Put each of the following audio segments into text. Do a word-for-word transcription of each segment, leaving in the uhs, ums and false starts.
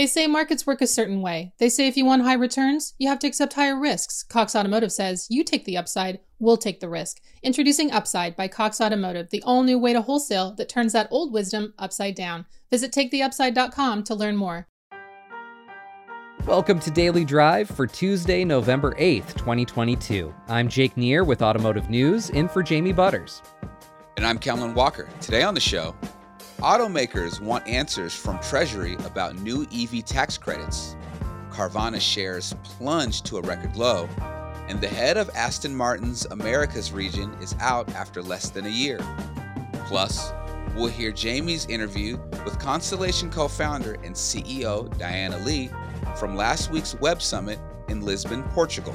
They say markets work a certain way. They say if you want high returns, you have to accept higher risks. Cox Automotive says, you take the upside, we'll take the risk. Introducing Upside by Cox Automotive, the all-new way to wholesale that turns that old wisdom upside down. Visit take the upside dot com to learn more. Welcome to Daily Drive for Tuesday, November eighth, twenty twenty-two. I'm Jake Neer with Automotive News, in for Jamie Butters. And I'm Kellen Walker. Today on the show, automakers want answers from Treasury about new E V tax credits. Carvana shares plunge to a record low. And the head of Aston Martin's Americas region is out after less than a year. Plus, we'll hear Jamie's interview with Constellation co-founder and C E O Diana Lee from last week's Web Summit in Lisbon, Portugal.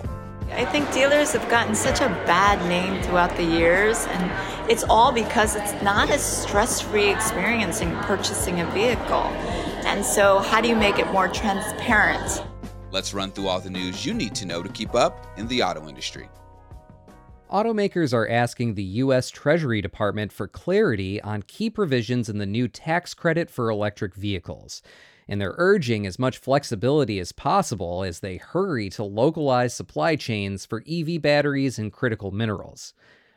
I think dealers have gotten such a bad name throughout the years, and it's all because it's not a stress-free experience in purchasing a vehicle. And so how do you make it more transparent? Let's run through all the news you need to know to keep up in the auto industry. Automakers are asking the U S Treasury Department for clarity on key provisions in the new tax credit for electric vehicles. And they're urging as much flexibility as possible as they hurry to localize supply chains for E V batteries and critical minerals.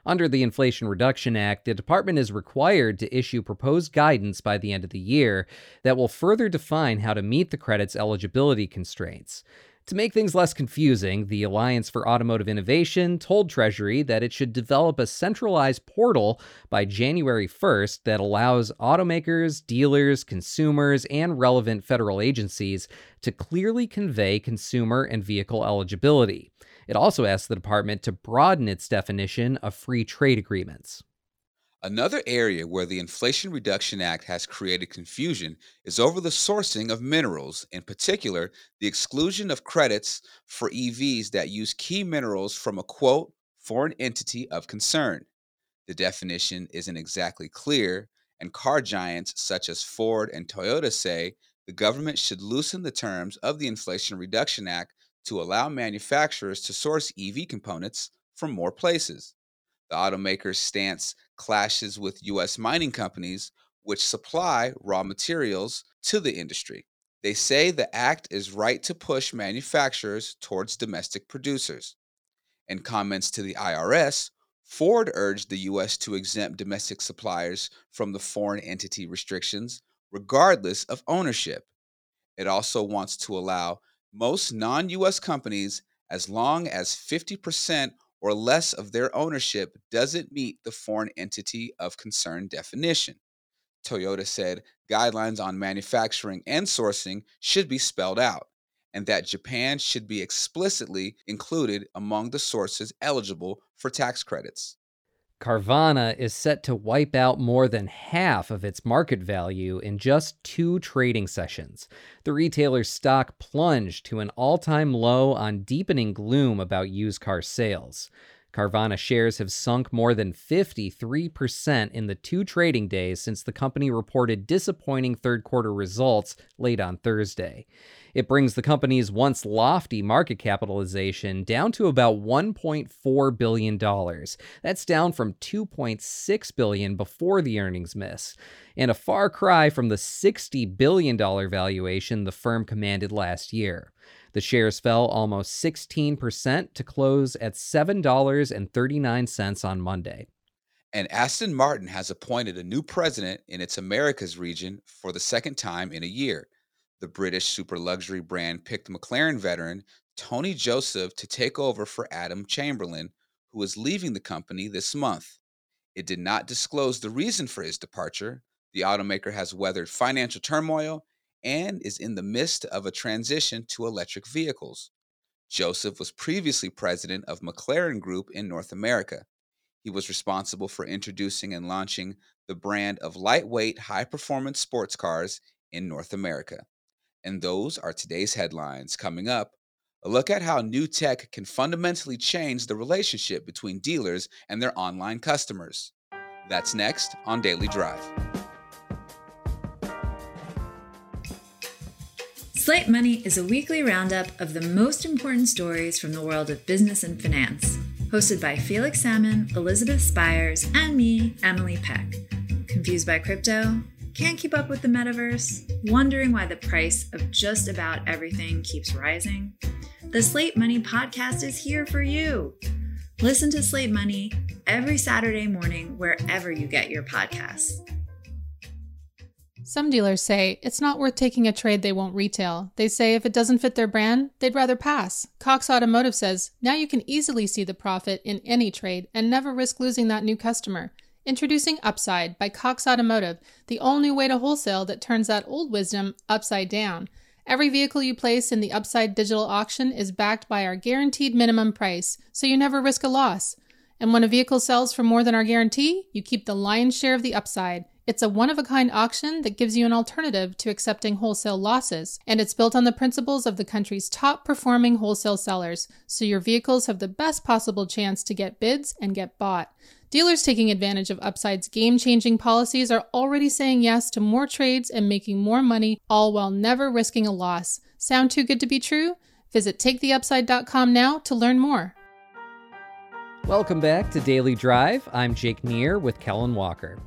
Under the Inflation Reduction Act, the department is required to issue proposed guidance by the end of the year that will further define how to meet the credit's eligibility constraints. To make things less confusing, the Alliance for Automotive Innovation told Treasury that it should develop a centralized portal by January first that allows automakers, dealers, consumers, and relevant federal agencies to clearly convey consumer and vehicle eligibility. It also asked the department to broaden its definition of free trade agreements. Another area where the Inflation Reduction Act has created confusion is over the sourcing of minerals, in particular, the exclusion of credits for E Vs that use key minerals from a, quote, foreign entity of concern. The definition isn't exactly clear, and car giants such as Ford and Toyota say the government should loosen the terms of the Inflation Reduction Act to allow manufacturers to source E V components from more places. The automaker's stance clashes with U S mining companies, which supply raw materials to the industry. They say the act is right to push manufacturers towards domestic producers. In comments to the I R S, Ford urged the U S to exempt domestic suppliers from the foreign entity restrictions, regardless of ownership. It also wants to allow most non-U S companies, as long as fifty percent or less of their ownership doesn't meet the foreign entity of concern definition. Toyota said guidelines on manufacturing and sourcing should be spelled out, and that Japan should be explicitly included among the sources eligible for tax credits. Carvana is set to wipe out more than half of its market value in just two trading sessions. The retailer's stock plunged to an all-time low on deepening gloom about used car sales. Carvana shares have sunk more than fifty-three percent in the two trading days since the company reported disappointing third-quarter results late on Thursday. It brings the company's once lofty market capitalization down to about one point four billion dollars. That's down from two point six billion dollars before the earnings miss, and a far cry from the sixty billion dollars valuation the firm commanded last year. The shares fell almost sixteen percent to close at seven dollars and thirty-nine cents on Monday. And Aston Martin has appointed a new president in its Americas region for the second time in a year. The British super luxury brand picked McLaren veteran Tony Joseph to take over for Adam Chamberlain, who is leaving the company this month. It did not disclose the reason for his departure. The automaker has weathered financial turmoil and is in the midst of a transition to electric vehicles. Joseph was previously president of McLaren Group in North America. He was responsible for introducing and launching the brand of lightweight, high-performance sports cars in North America. And those are today's headlines. Coming up, a look at how new tech can fundamentally change the relationship between dealers and their online customers. That's next on Daily Drive. Slate Money is a weekly roundup of the most important stories from the world of business and finance, hosted by Felix Salmon, Elizabeth Spires, and me, Emily Peck. Confused by crypto? Can't keep up with the metaverse? Wondering why the price of just about everything keeps rising? The Slate Money podcast is here for you. Listen to Slate Money every Saturday morning, wherever you get your podcasts. Some dealers say it's not worth taking a trade they won't retail. They say if it doesn't fit their brand, they'd rather pass. Cox Automotive says now you can easily see the profit in any trade and never risk losing that new customer. Introducing Upside by Cox Automotive, the all-new way to wholesale that turns that old wisdom upside down. Every vehicle you place in the Upside digital auction is backed by our guaranteed minimum price, so you never risk a loss. And when a vehicle sells for more than our guarantee, you keep the lion's share of the upside. It's a one-of-a-kind auction that gives you an alternative to accepting wholesale losses, and it's built on the principles of the country's top-performing wholesale sellers, so your vehicles have the best possible chance to get bids and get bought. Dealers taking advantage of Upside's game-changing policies are already saying yes to more trades and making more money, all while never risking a loss. Sound too good to be true? Visit take the upside dot com now to learn more. Welcome back to Daily Drive. I'm Jake Neer with Kellen Walker.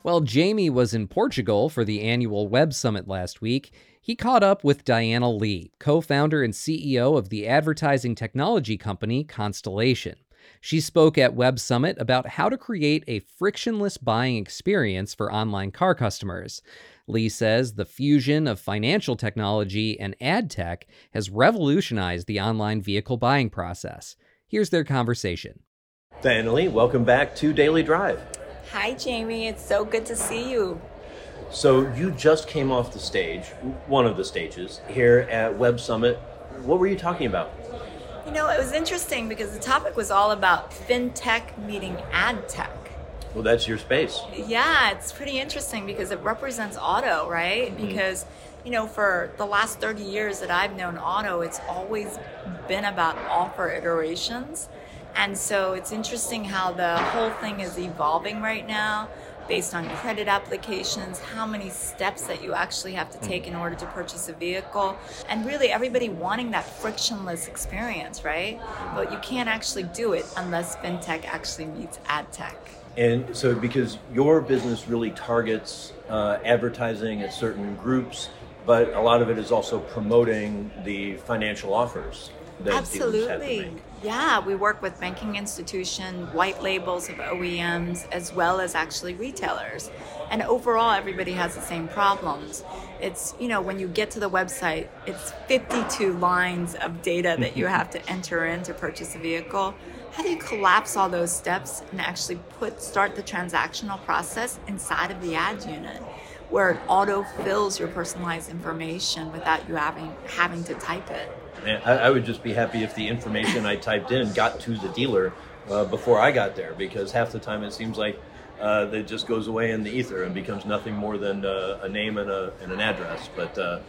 While Jamie was in Portugal for the annual Web Summit last week, he caught up with Diana Lee, co-founder and C E O of the advertising technology company Constellation. She spoke at Web Summit about how to create a frictionless buying experience for online car customers. Lee says the fusion of financial technology and ad tech has revolutionized the online vehicle buying process. Here's their conversation. Diana Lee, welcome back to Daily Drive. Hi, Jamie. It's so good to see you. So you just came off the stage, one of the stages, here at Web Summit. What were you talking about? You know, it was interesting because the topic was all about fintech meeting ad tech. Well, that's your space. Yeah, it's pretty interesting because it represents auto, right? Mm-hmm. Because, you know, for the last thirty years that I've known auto, it's always been about offer iterations. And so it's interesting how the whole thing is evolving right now based on credit applications, how many steps that you actually have to take in order to purchase a vehicle, and really everybody wanting that frictionless experience, right? But you can't actually do it unless fintech actually meets ad tech. And so because your business really targets uh, advertising at certain groups, but a lot of it is also promoting the financial offers. Absolutely. Yeah, we work with banking institutions, white labels of O E Ms, as well as actually retailers. And overall, everybody has the same problems. It's, you know, when you get to the website, it's fifty-two lines of data that you have to enter in to purchase a vehicle. How do you collapse all those steps and actually put start the transactional process inside of the ad unit, where it auto fills your personalized information without you having having to type it? And I would just be happy if the information I typed in got to the dealer uh, before I got there, because half the time it seems like uh, it just goes away in the ether and becomes nothing more than uh, a name and, a, and an address. But uh,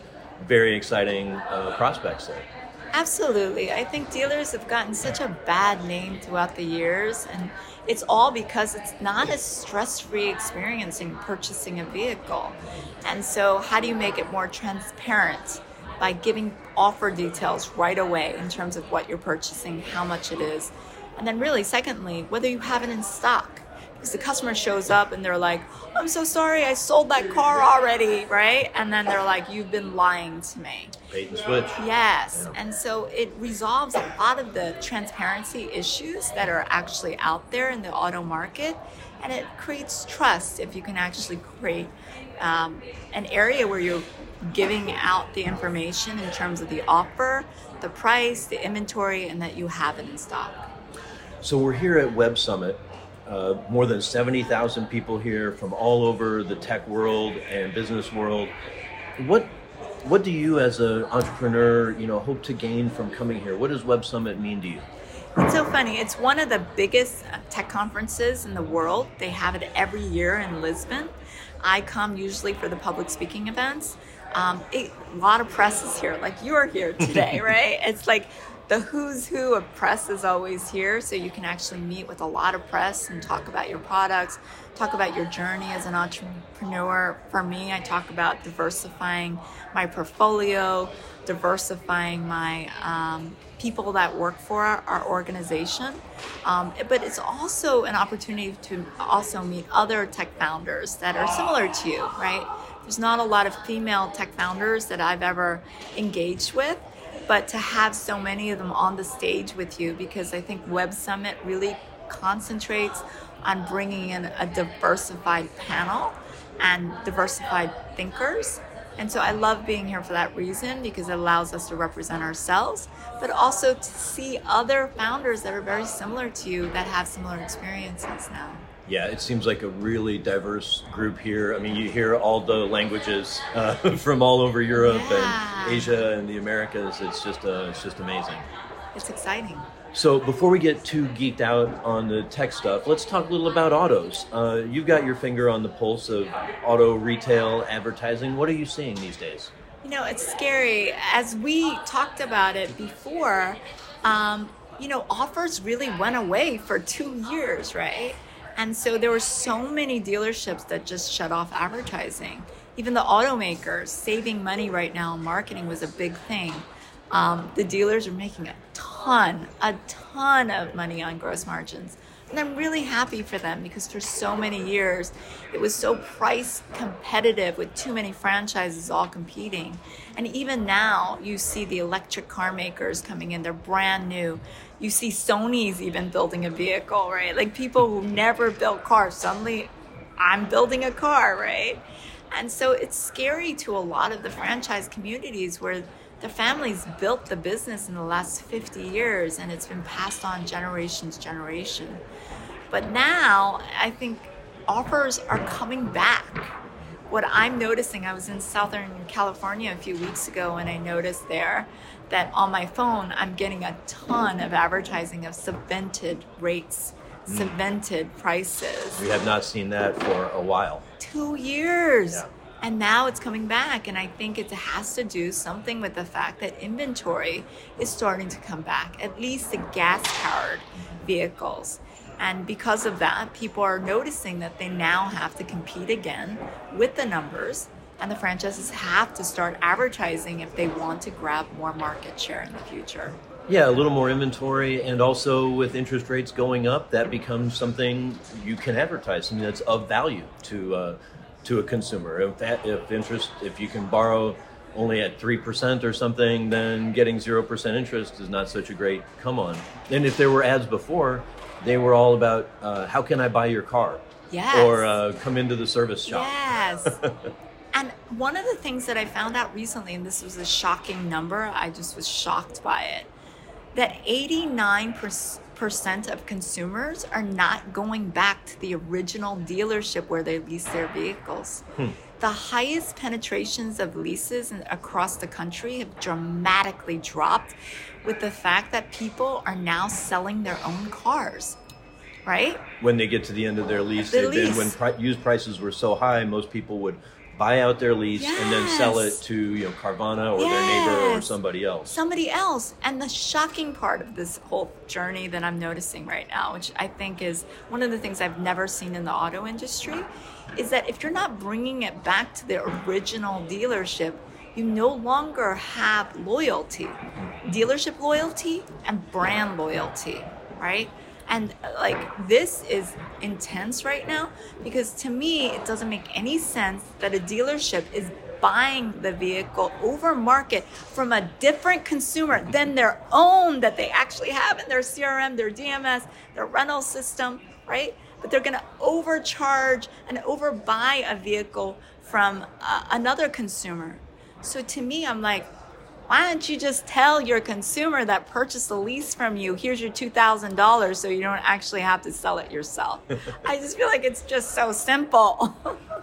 very exciting uh, prospects there. Absolutely. I think dealers have gotten such a bad name throughout the years, and it's all because it's not a stress-free experience in purchasing a vehicle. And so how do you make it more transparent? By giving offer details right away in terms of what you're purchasing, how much it is. And then really, secondly, whether you have it in stock. Because the customer shows up and they're like, I'm so sorry, I sold that car already, right? And then they're like, you've been lying to me. Bait and switch. Yes, yeah. And so it resolves a lot of the transparency issues that are actually out there in the auto market. And it creates trust if you can actually create um, an area where you're giving out the information in terms of the offer, the price, the inventory, and that you have it in stock. So we're here at Web Summit, uh, more than seventy thousand people here from all over the tech world and business world. What what do you as an entrepreneur, you know, hope to gain from coming here? What does Web Summit mean to you? It's so funny. It's one of the biggest tech conferences in the world. They have it every year in Lisbon. I come usually for the public speaking events. Um, it, a lot of press is here, like you're here today, right? It's like the who's who of press is always here, so you can actually meet with a lot of press and talk about your products, talk about your journey as an entrepreneur. For me, I talk about diversifying my portfolio, diversifying my um, people that work for our, our organization. Um, but it's also an opportunity to also meet other tech founders that are similar to you, right? There's not a lot of female tech founders that I've ever engaged with, but to have so many of them on the stage with you, because I think Web Summit really concentrates on bringing in a diversified panel and diversified thinkers. And so I love being here for that reason, because it allows us to represent ourselves, but also to see other founders that are very similar to you that have similar experiences now. Yeah, it seems like a really diverse group here. I mean, you hear all the languages uh, from all over Europe yeah. and Asia and the Americas. It's just uh, it's just amazing. It's exciting. So before we get too geeked out on the tech stuff, let's talk a little about autos. Uh, you've got your finger on the pulse of auto retail advertising. What are you seeing these days? You know, it's scary. As we talked about it before, um, you know, offers really went away for two years, right? And so there were so many dealerships that just shut off advertising. Even the automakers, saving money right now in marketing was a big thing. Um, the dealers are making a ton, a ton of money on gross margins. And I'm really happy for them, because for so many years, it was so price competitive with too many franchises all competing. And even now, you see the electric car makers coming in. They're brand new. You see Sony's even building a vehicle, right? Like people who never built cars, suddenly I'm building a car, right? And so it's scary to a lot of the franchise communities where the family's built the business in the last fifty years, and it's been passed on generation to generation. But now, I think offers are coming back. What I'm noticing, I was in Southern California a few weeks ago, and I noticed there that on my phone, I'm getting a ton of advertising of subvented rates, mm. subvented prices. We have not seen that for a while. Two years. Yeah. And now it's coming back, and I think it has to do something with the fact that inventory is starting to come back, at least the gas-powered vehicles. And because of that, people are noticing that they now have to compete again with the numbers, and the franchises have to start advertising if they want to grab more market share in the future. Yeah, a little more inventory, and also with interest rates going up, that becomes something you can advertise, something that's of value to uh to a consumer. If, if interest, if you can borrow only at three percent or something, then getting zero percent interest is not such a great come on. And if there were ads before, they were all about, uh, how can I buy your car? Yes. Or uh, come into the service shop. Yes. And one of the things that I found out recently, and this was a shocking number, I just was shocked by it, that eighty-nine percent of consumers are not going back to the original dealership where they lease their vehicles. Hmm. The highest penetrations of leases across the country have dramatically dropped with the fact that people are now selling their own cars, right? When they get to the end of their lease, the lease. Been, when pri- used prices were so high, most people would buy out their lease yes. and then sell it to, you know, Carvana or yes. their neighbor or somebody else. Somebody else. And the shocking part of this whole journey that I'm noticing right now, which I think is one of the things I've never seen in the auto industry, is that if you're not bringing it back to the original dealership, you no longer have loyalty, dealership loyalty and brand loyalty, right? And like, this is intense right now, because to me, it doesn't make any sense that a dealership is buying the vehicle over market from a different consumer than their own that they actually have in their C R M, their D M S, their rental system, right? But they're gonna overcharge and overbuy a vehicle from uh, another consumer. So to me, I'm like, why don't you just tell your consumer that purchased the lease from you, here's your two thousand dollars, so you don't actually have to sell it yourself? I just feel like it's just so simple.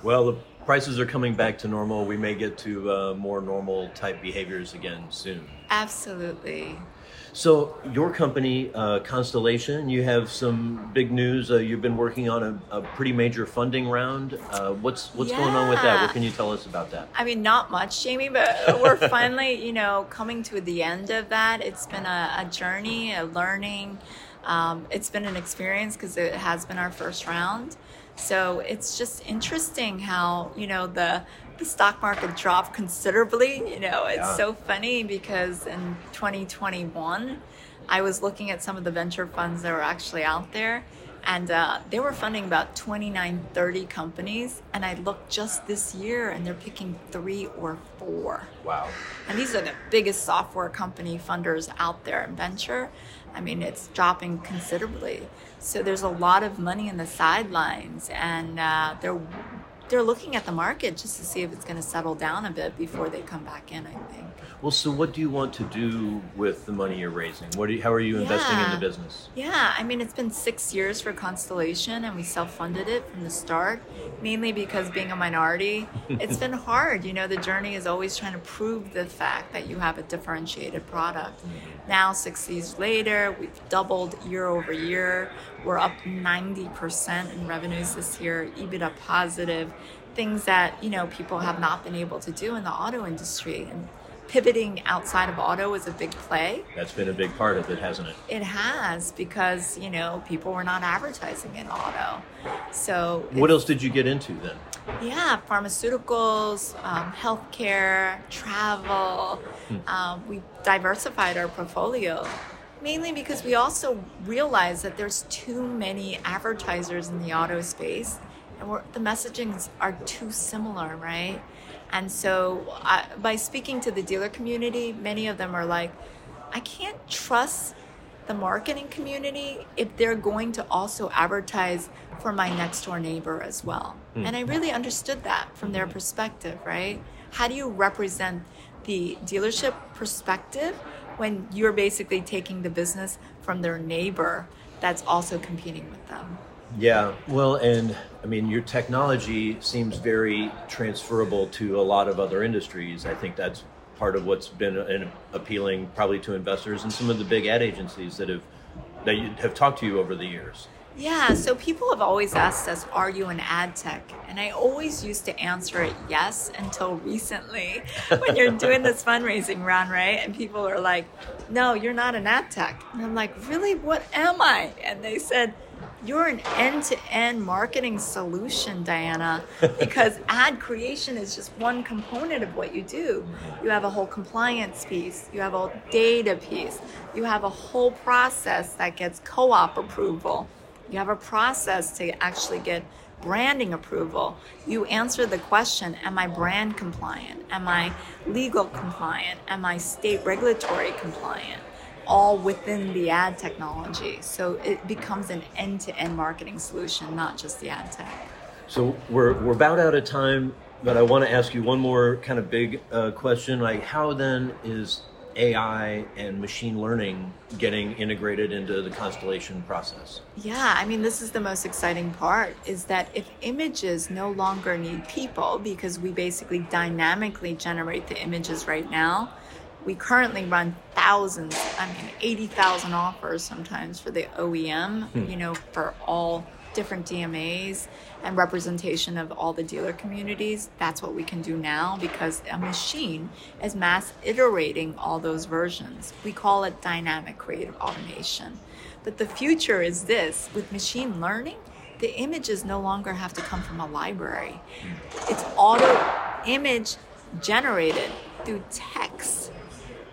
Well, the prices are coming back to normal. We may get to uh, more normal type behaviors again soon. Absolutely. So your company, uh, Constellation, you have some big news. Uh, you've been working on a, a pretty major funding round. Uh, what's what's yeah. going on with that? What can you tell us about that? I mean, not much, Jamie, but we're finally, you know, coming to the end of that. It's been a, a journey, a learning. Um, it's been an experience because it has been our first round. So it's just interesting how, you know, the the stock market dropped considerably. You know, it's yeah. so funny because in twenty twenty-one, I was looking at some of the venture funds that were actually out there, And uh, they were funding about twenty-nine, thirty companies. And I looked just this year and they're picking three or four. Wow. And these are the biggest software company funders out there in venture. I mean, it's dropping considerably. So there's a lot of money in the sidelines and uh, they're they're looking at the market just to see if it's going to settle down a bit before they come back in, I think. Well, so what do you want to do with the money you're raising? What do you, how are you yeah. investing in the business? Yeah, I mean, it's been six years for Constellation, and we self-funded it from the start, mainly because being a minority, it's been hard. You know, the journey is always trying to prove the fact that you have a differentiated product. Now, six years later, we've doubled year over year. We're up ninety percent in revenues this year, EBITDA positive, things that, you know, people have not been able to do in the auto industry. And pivoting outside of auto is a big play. That's been a big part of it, hasn't it? It has, because, you know, people were not advertising in auto. So what else did you get into then? Yeah, pharmaceuticals, um, healthcare, travel. Hmm. Um, we diversified our portfolio. Mainly because we also realize that there's too many advertisers in the auto space and we're, the messagings are too similar, right? And so I, by speaking to the dealer community, many of them are like, I can't trust the marketing community if they're going to also advertise for my next door neighbor as well. Mm. And I really understood that from their perspective, right? How do you represent the dealership perspective when you're basically taking the business from their neighbor that's also competing with them? Yeah, well, and I mean, your technology seems very transferable to a lot of other industries. I think that's part of what's been appealing probably to investors and some of the big ad agencies that have that have talked to you over the years. Yeah, so people have always asked us, are you an ad tech? And I always used to answer it yes until recently when you're doing this fundraising round, right? And people are like, no, you're not an ad tech. And I'm like, really, what am I? And they said, you're an end-to-end marketing solution, Diana, because ad creation is just one component of what you do. You have a whole compliance piece. You have a whole data piece. You have a whole process that gets co-op approval. You have a process to actually get branding approval. You answer the question, am I brand compliant? Am I legal compliant? Am I state regulatory compliant? All within the ad technology. So it becomes an end-to-end marketing solution, not just the ad tech. So we're we're about out of time, but I want to ask you one more kind of big uh, question. Like, how then is A I and machine learning getting integrated into the Constellation process? Yeah, I mean, this is the most exciting part, is that if images no longer need people, because we basically dynamically generate the images right now, we currently run thousands, I mean, eighty thousand offers sometimes for the O E M, hmm. you know, for all different D M As and representation of all the dealer communities. That's what we can do now because a machine is mass iterating all those versions. We call it dynamic creative automation. But the future is this: with machine learning, the images no longer have to come from a library. It's auto image generated through text.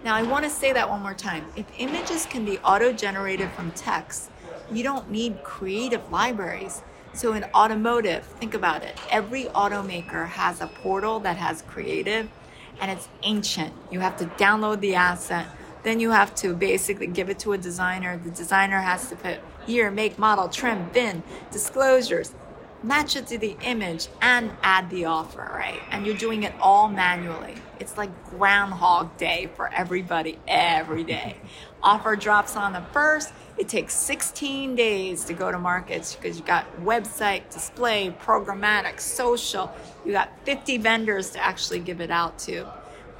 Now I want to say that one more time. If images can be auto generated from text, you don't need creative libraries. So in automotive, think about it. Every automaker has a portal that has creative, and it's ancient. You have to download the asset. Then you have to basically give it to a designer. The designer has to put year, make, model, trim, V I N, disclosures, match it to the image, and add the offer, right? And you're doing it all manually. It's like Groundhog Day for everybody every day. Offer drops on the first. It takes sixteen days to go to markets because you got website, display, programmatic, social. You got fifty vendors to actually give it out to.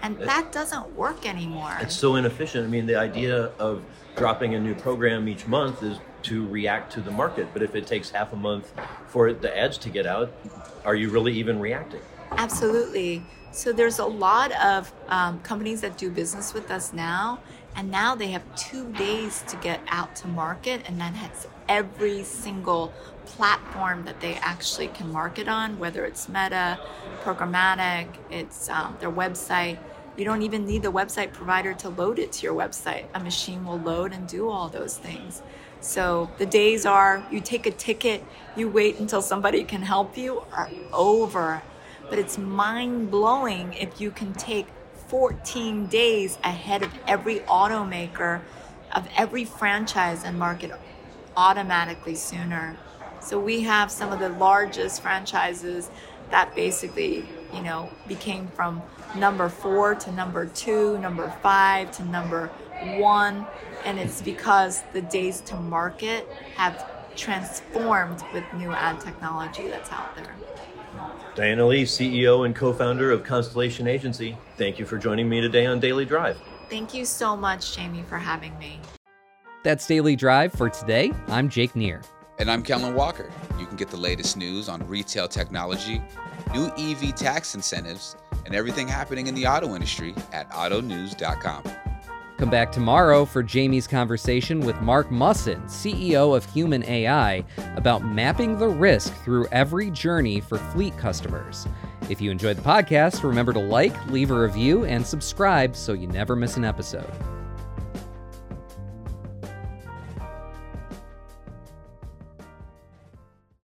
And it, that doesn't work anymore. It's so inefficient. I mean, the idea of dropping a new program each month is to react to the market. But if it takes half a month for the ads to get out, are you really even reacting? Absolutely. So there's a lot of um, companies that do business with us now, and now they have two days to get out to market, and that has every single platform that they actually can market on, whether it's Meta, programmatic, it's um, their website. You don't even need the website provider to load it to your website. A machine will load and do all those things. So the days are you take a ticket, you wait until somebody can help you, are over. But it's mind-blowing if you can take fourteen days ahead of every automaker, of every franchise and market automatically sooner. So we have some of the largest franchises that basically, you know, became from number four to number two, number five to number one. And it's because the days to market have transformed with new ad technology that's out there. Diana Lee, C E O and co-founder of Constellation Agency. Thank you for joining me today on Daily Drive. Thank you so much, Jamie, for having me. That's Daily Drive for today. I'm Jake Neer. And I'm Kellen Walker. You can get the latest news on retail technology, new E V tax incentives, and everything happening in the auto industry at auto news dot com. Come back tomorrow for Jamie's conversation with Mark Musson, C E O of Human A I, about mapping the risk through every journey for fleet customers. If you enjoyed the podcast, remember to like, leave a review, and subscribe so you never miss an episode.